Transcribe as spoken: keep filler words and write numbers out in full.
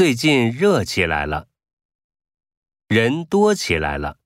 最近热起来了，人多起来了。